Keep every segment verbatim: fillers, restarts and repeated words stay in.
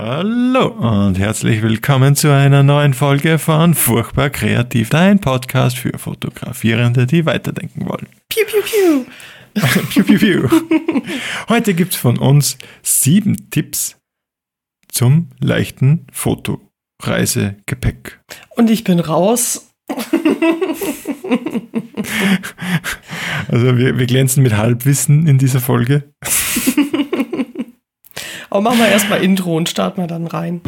Hallo und herzlich willkommen zu einer neuen Folge von Furchtbar Kreativ, dein Podcast für Fotografierende, die weiterdenken wollen. Piu, piu, piu. Piu, piu, piu. Heute gibt es von uns sieben Tipps zum leichten Fotoreisegepäck. Und ich bin raus. Also wir, wir glänzen mit Halbwissen in dieser Folge. Aber machen wir erstmal Intro und starten wir dann rein.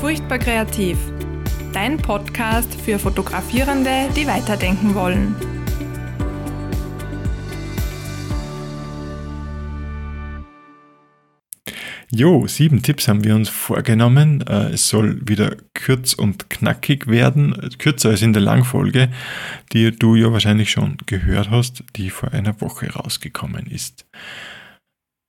Furchtbar kreativ. Dein Podcast für Fotografierende, die weiterdenken wollen. Jo, sieben Tipps haben wir uns vorgenommen. Es soll wieder kurz und knackig werden. Kürzer als in der Langfolge, die du ja wahrscheinlich schon gehört hast, die vor einer Woche rausgekommen ist.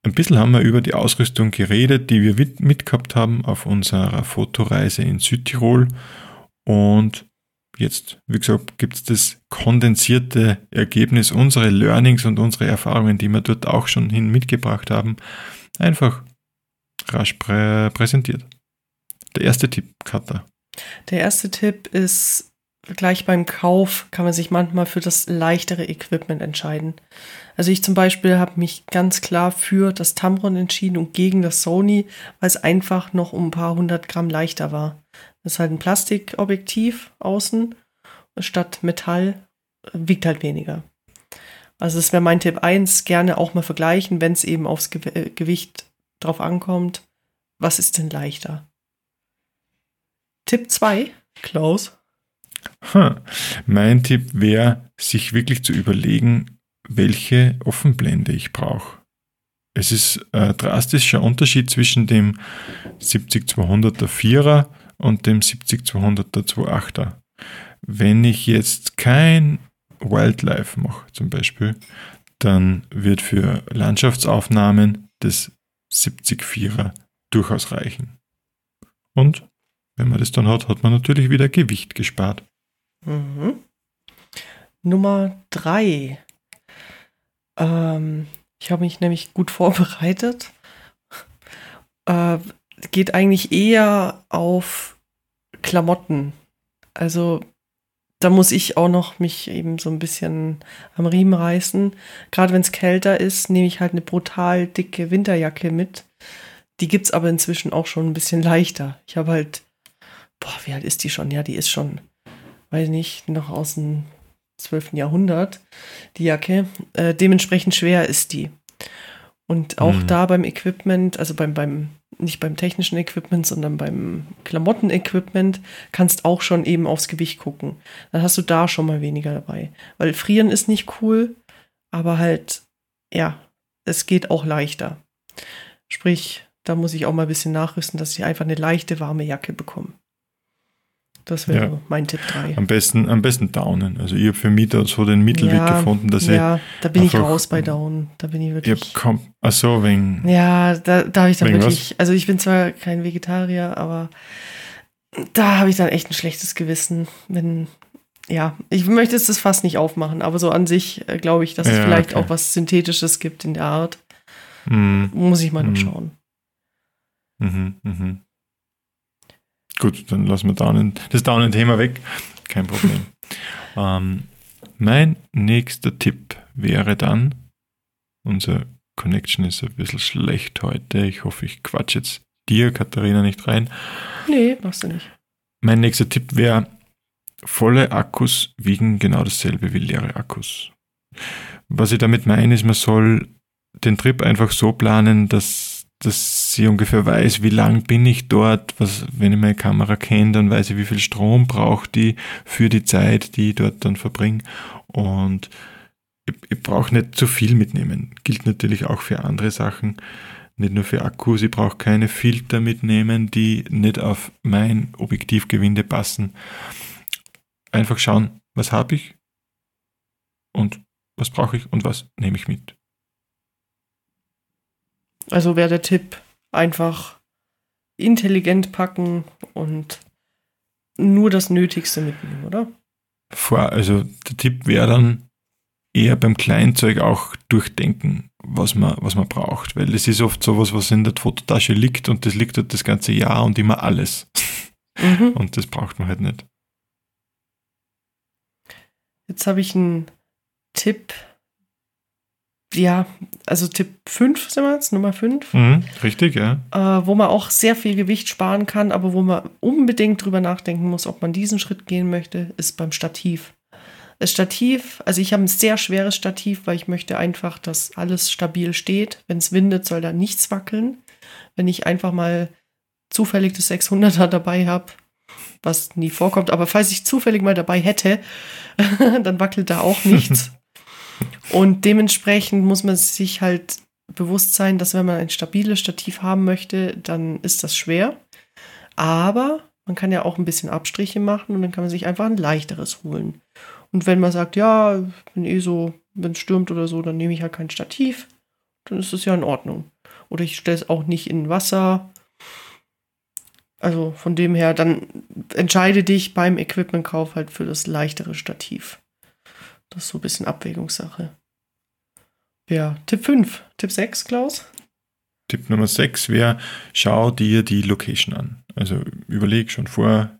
Ein bisschen haben wir über die Ausrüstung geredet, die wir mitgehabt haben auf unserer Fotoreise in Südtirol. Und jetzt, wie gesagt, gibt es das kondensierte Ergebnis, unsere Learnings und unsere Erfahrungen, die wir dort auch schon hin mitgebracht haben. Einfach rasch prä- präsentiert. Der erste Tipp, Katha. Der erste Tipp ist, gleich beim Kauf kann man sich manchmal für das leichtere Equipment entscheiden. Also ich zum Beispiel habe mich ganz klar für das Tamron entschieden und gegen das Sony, weil es einfach noch um ein paar hundert Gramm leichter war. Das ist halt ein Plastikobjektiv außen, statt Metall, wiegt halt weniger. Also das wäre mein Tipp eins, gerne auch mal vergleichen, wenn es eben aufs Ge- Gewicht drauf ankommt, was ist denn leichter? Tipp zwei, Klaus. Hm. Mein Tipp wäre, sich wirklich zu überlegen, welche Offenblende ich brauche. Es ist ein drastischer Unterschied zwischen dem siebzig zweihunderter Vierer und dem siebzig zweihunderter zwei Komma achter. Wenn ich jetzt kein Wildlife mache, zum Beispiel, dann wird für Landschaftsaufnahmen das siebzig vierer durchaus reichen. Und wenn man das dann hat, hat man natürlich wieder Gewicht gespart. Mhm. Nummer drei. Ähm, ich habe mich nämlich gut vorbereitet. Äh, geht eigentlich eher auf Klamotten. Also da muss ich auch noch mich eben so ein bisschen am Riemen reißen. Gerade wenn es kälter ist, nehme ich halt eine brutal dicke Winterjacke mit. Die gibt es aber inzwischen auch schon ein bisschen leichter. Ich habe halt, boah, wie alt ist die schon? Ja, die ist schon, weiß nicht, noch aus dem zwölften Jahrhundert, die Jacke. Äh, dementsprechend schwer ist die. Und auch mhm. da beim Equipment, also beim, beim, nicht beim technischen Equipment, sondern beim Klamotten-Equipment, kannst auch schon eben aufs Gewicht gucken. Dann hast du da schon mal weniger dabei. Weil frieren ist nicht cool, aber halt, ja, es geht auch leichter. Sprich, da muss ich auch mal ein bisschen nachrüsten, dass ich einfach eine leichte, warme Jacke bekomme. Das wäre ja mein Tipp drei. Am besten, am besten Daunen. Also ich habe für mich da so den Mittelweg ja, gefunden, dass ja, ich... Ja, da bin ich raus bei Daunen. Da bin ich wirklich... Ich hab, ach so, wegen... Ja, da, da habe ich dann wirklich... Was? Also ich bin zwar kein Vegetarier, aber da habe ich dann echt ein schlechtes Gewissen. Wenn, ja, ich möchte jetzt das Fass nicht aufmachen, aber so an sich glaube ich, dass ja, es vielleicht okay. auch was Synthetisches gibt in der Art. Mm. Muss ich mal noch mm. schauen. Mhm, mhm. Gut, dann lassen wir Daunen, das Daunen-Thema weg. Kein Problem. ähm, mein nächster Tipp wäre dann, unser Connection ist ein bisschen schlecht heute. Ich hoffe, ich quatsch jetzt dir, Katharina, nicht rein. Nee, machst du nicht. Mein nächster Tipp wäre, volle Akkus wiegen genau dasselbe wie leere Akkus. Was ich damit meine, ist, man soll den Trip einfach so planen, dass dass sie ungefähr weiß, wie lang bin ich dort, was, wenn ich meine Kamera kenne, dann weiß ich, wie viel Strom braucht die für die Zeit, die ich dort dann verbringe. Und ich, ich brauche nicht zu viel mitnehmen. Gilt natürlich auch für andere Sachen, nicht nur für Akkus. Ich brauche keine Filter mitnehmen, die nicht auf mein Objektivgewinde passen. Einfach schauen, was habe ich und was brauche ich und was nehme ich mit. Also wäre der Tipp, einfach intelligent packen und nur das Nötigste mitnehmen, oder? Vor, also der Tipp wäre dann eher beim Kleinzeug auch durchdenken. was man, was man braucht. Weil es ist oft sowas, was in der Fototasche liegt und das liegt halt das ganze Jahr und immer alles. Mhm. Und das braucht man halt nicht. Jetzt habe ich einen Tipp. Ja, also Tipp fünf sind wir jetzt, Nummer fünf. Mhm, richtig, ja. Äh, wo man auch sehr viel Gewicht sparen kann, aber wo man unbedingt drüber nachdenken muss, ob man diesen Schritt gehen möchte, ist beim Stativ. Das Stativ, also ich habe ein sehr schweres Stativ, weil ich möchte einfach, dass alles stabil steht. Wenn es windet, soll da nichts wackeln. Wenn ich einfach mal zufällig das sechshunderter dabei habe, was nie vorkommt, aber falls ich zufällig mal dabei hätte, dann wackelt da auch nichts. Und dementsprechend muss man sich halt bewusst sein, dass wenn man ein stabiles Stativ haben möchte, dann ist das schwer. Aber man kann ja auch ein bisschen Abstriche machen und dann kann man sich einfach ein leichteres holen. Und wenn man sagt, ja, wenn eh so, wenn es stürmt oder so, dann nehme ich halt kein Stativ, dann ist das ja in Ordnung. Oder ich stelle es auch nicht in Wasser. Also von dem her, dann entscheide dich beim Equipmentkauf halt für das leichtere Stativ. Das ist so ein bisschen Abwägungssache. Ja, Tipp fünf. Tipp sechs, Klaus? Tipp Nummer sechs wäre, schau dir die Location an. Also überleg schon vorher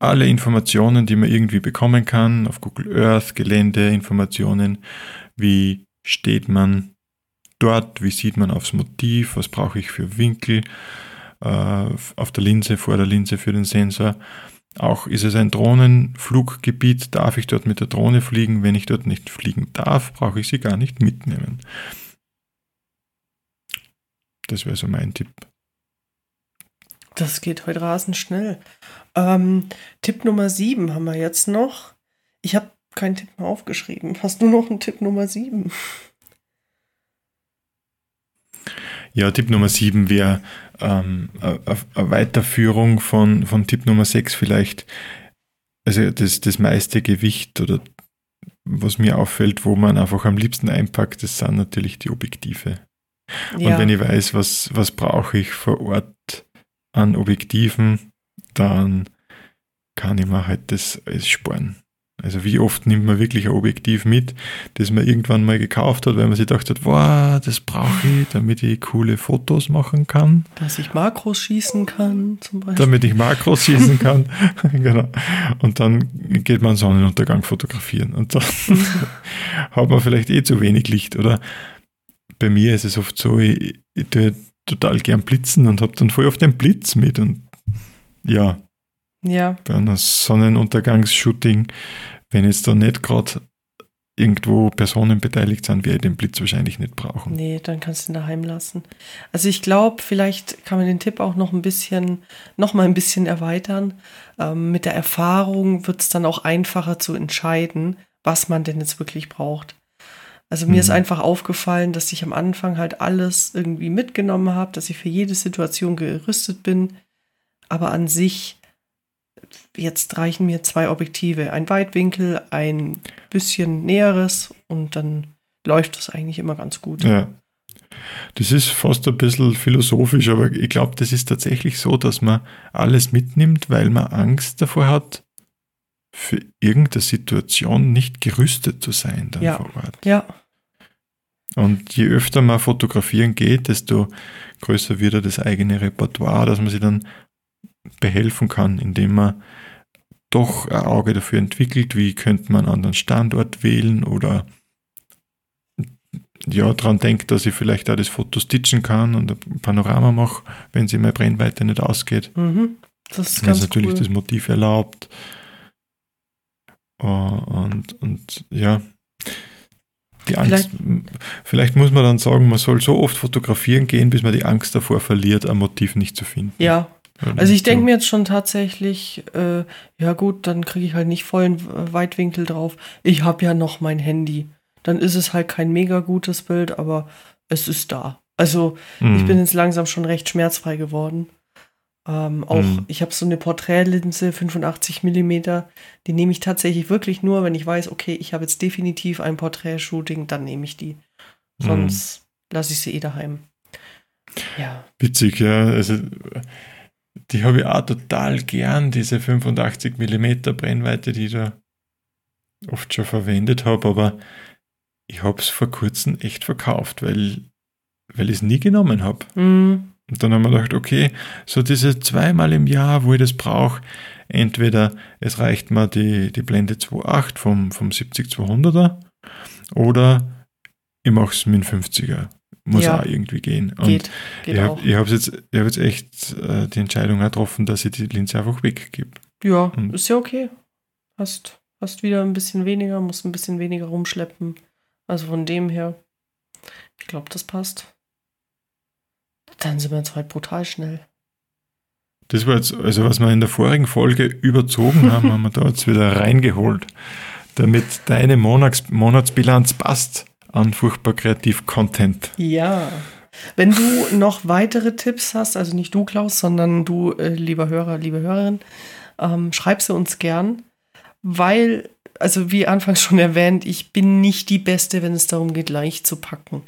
alle Informationen, die man irgendwie bekommen kann, auf Google Earth, Geländeinformationen, wie steht man dort, wie sieht man aufs Motiv, was brauche ich für Winkel, äh, auf der Linse, vor der Linse für den Sensor. Auch ist es ein Drohnenfluggebiet, darf ich dort mit der Drohne fliegen? Wenn ich dort nicht fliegen darf, brauche ich sie gar nicht mitnehmen. Das wäre so mein Tipp. Das geht heute rasend schnell. Ähm, Tipp Nummer sieben haben wir jetzt noch. Ich habe keinen Tipp mehr aufgeschrieben. Hast du noch einen Tipp Nummer sieben? Ja, Tipp Nummer sieben wäre ähm, eine Weiterführung von, von Tipp Nummer sechs vielleicht. Also das, das meiste Gewicht oder was mir auffällt, wo man einfach am liebsten einpackt, das sind natürlich die Objektive. Ja. Und wenn ich weiß, was, was brauche ich vor Ort an Objektiven, dann kann ich mir halt das sparen. Also wie oft nimmt man wirklich ein Objektiv mit, das man irgendwann mal gekauft hat, weil man sich gedacht hat, wow, das brauche ich, damit ich coole Fotos machen kann. Dass ich Makros schießen kann zum Beispiel. Damit ich Makros schießen kann, genau. Und dann geht man Sonnenuntergang fotografieren und dann hat man vielleicht eh zu wenig Licht, oder? Bei mir ist es oft so, ich, ich tue total gern blitzen und habe dann voll oft den Blitz mit und ja, Ja. bei einem Sonnenuntergangsshooting, wenn jetzt da nicht gerade irgendwo Personen beteiligt sind, werde ich den Blitz wahrscheinlich nicht brauchen. Nee, dann kannst du ihn daheim lassen. Also ich glaube, vielleicht kann man den Tipp auch noch ein bisschen, noch mal ein bisschen erweitern. Ähm, mit der Erfahrung wird es dann auch einfacher zu entscheiden, was man denn jetzt wirklich braucht. Also mir mhm. ist einfach aufgefallen, dass ich am Anfang halt alles irgendwie mitgenommen habe, dass ich für jede Situation gerüstet bin, aber an sich jetzt reichen mir zwei Objektive, ein Weitwinkel, ein bisschen näheres und dann läuft das eigentlich immer ganz gut. Ja. Das ist fast ein bisschen philosophisch, aber ich glaube, das ist tatsächlich so, dass man alles mitnimmt, weil man Angst davor hat, für irgendeine Situation nicht gerüstet zu sein dann ja. vor Ort. Ja. Und je öfter man fotografieren geht, desto größer wird das eigene Repertoire, dass man sich dann behelfen kann, indem man doch ein Auge dafür entwickelt, wie könnte man einen anderen Standort wählen oder ja, daran denkt, dass ich vielleicht auch das Foto stitchen kann und ein Panorama mache, wenn sie meine Brennweite nicht ausgeht. Mhm. Das ist ganz natürlich cool. Das Motiv erlaubt. Und, und ja, die Angst, vielleicht. vielleicht muss man dann sagen, man soll so oft fotografieren gehen, bis man die Angst davor verliert, ein Motiv nicht zu finden. Ja. Also ich denke mir jetzt schon tatsächlich, äh, ja gut, dann kriege ich halt nicht vollen Weitwinkel drauf. Ich habe ja noch mein Handy. Dann ist es halt kein mega gutes Bild, aber es ist da. Also mhm. ich bin jetzt langsam schon recht schmerzfrei geworden. Ähm, auch mhm. ich habe so eine Porträtlinse, fünfundachtzig Millimeter. Die nehme ich tatsächlich wirklich nur, wenn ich weiß, okay, ich habe jetzt definitiv ein Porträtshooting, dann nehme ich die. Sonst mhm. lasse ich sie eh daheim. Ja. Witzig, ja. Also die habe ich auch total gern, diese fünfundachtzig Millimeter Brennweite, die ich da oft schon verwendet habe, aber ich habe es vor kurzem echt verkauft, weil, weil ich es nie genommen habe. Mhm. Und dann haben wir gedacht, okay, so diese zweimal im Jahr, wo ich das brauche, entweder es reicht mir die, die Blende zwei Komma acht vom, vom siebzig zweihunderter oder ich mache es mit dem fünfziger. Muss ja auch irgendwie gehen. Und geht, geht ich habe hab jetzt, hab jetzt echt äh, die Entscheidung auch getroffen, dass ich die Linse einfach weggebe. Ja, und ist ja okay. Hast, hast wieder ein bisschen weniger, musst ein bisschen weniger rumschleppen. Also von dem her, ich glaube, das passt. Dann sind wir jetzt halt brutal schnell. Das war jetzt, also was wir in der vorigen Folge überzogen haben, haben wir da jetzt wieder reingeholt, damit deine Monats- Monatsbilanz passt an furchtbar kreativ Content. Ja. Wenn du noch weitere Tipps hast, also nicht du, Klaus, sondern du, äh, lieber Hörer, liebe Hörerin, ähm, schreib sie uns gern, weil, also wie anfangs schon erwähnt, ich bin nicht die Beste, wenn es darum geht, leicht zu packen.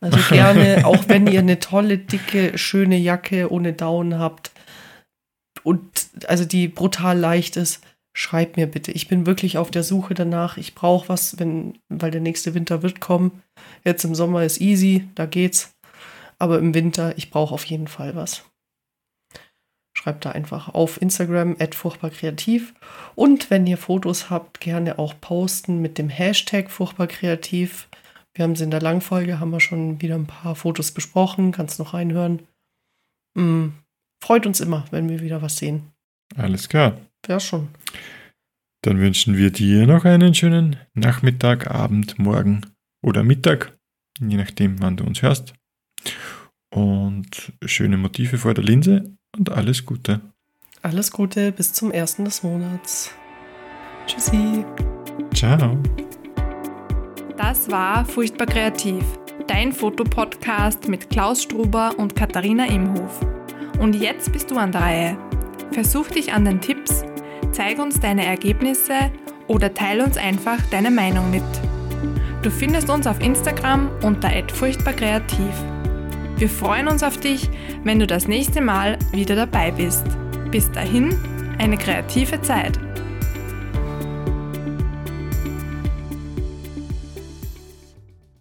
Also gerne, auch wenn ihr eine tolle, dicke, schöne Jacke ohne Daunen habt und also die brutal leicht ist, schreib mir bitte. Ich bin wirklich auf der Suche danach. Ich brauche was, wenn, weil der nächste Winter wird kommen. Jetzt im Sommer ist easy, da geht's. Aber im Winter, ich brauche auf jeden Fall was. Schreibt da einfach auf Instagram at furchtbar kreativ. Und wenn ihr Fotos habt, gerne auch posten mit dem Hashtag furchtbar kreativ. Wir haben es in der Langfolge, haben wir schon wieder ein paar Fotos besprochen. Kannst noch reinhören. Hm. Freut uns immer, wenn wir wieder was sehen. Alles klar. Ja, schon. Dann wünschen wir dir noch einen schönen Nachmittag, Abend, Morgen oder Mittag, je nachdem, wann du uns hörst. Und schöne Motive vor der Linse und alles Gute. Alles Gute bis zum ersten des Monats. Tschüssi. Ciao. Das war Furchtbar Kreativ, dein Fotopodcast mit Klaus Struber und Katharina Imhof. Und jetzt bist du an der Reihe. Versuch dich an den Tipps, zeig uns deine Ergebnisse oder teile uns einfach deine Meinung mit. Du findest uns auf Instagram unter at furchtbar kreativ. Wir freuen uns auf dich, wenn du das nächste Mal wieder dabei bist. Bis dahin, eine kreative Zeit.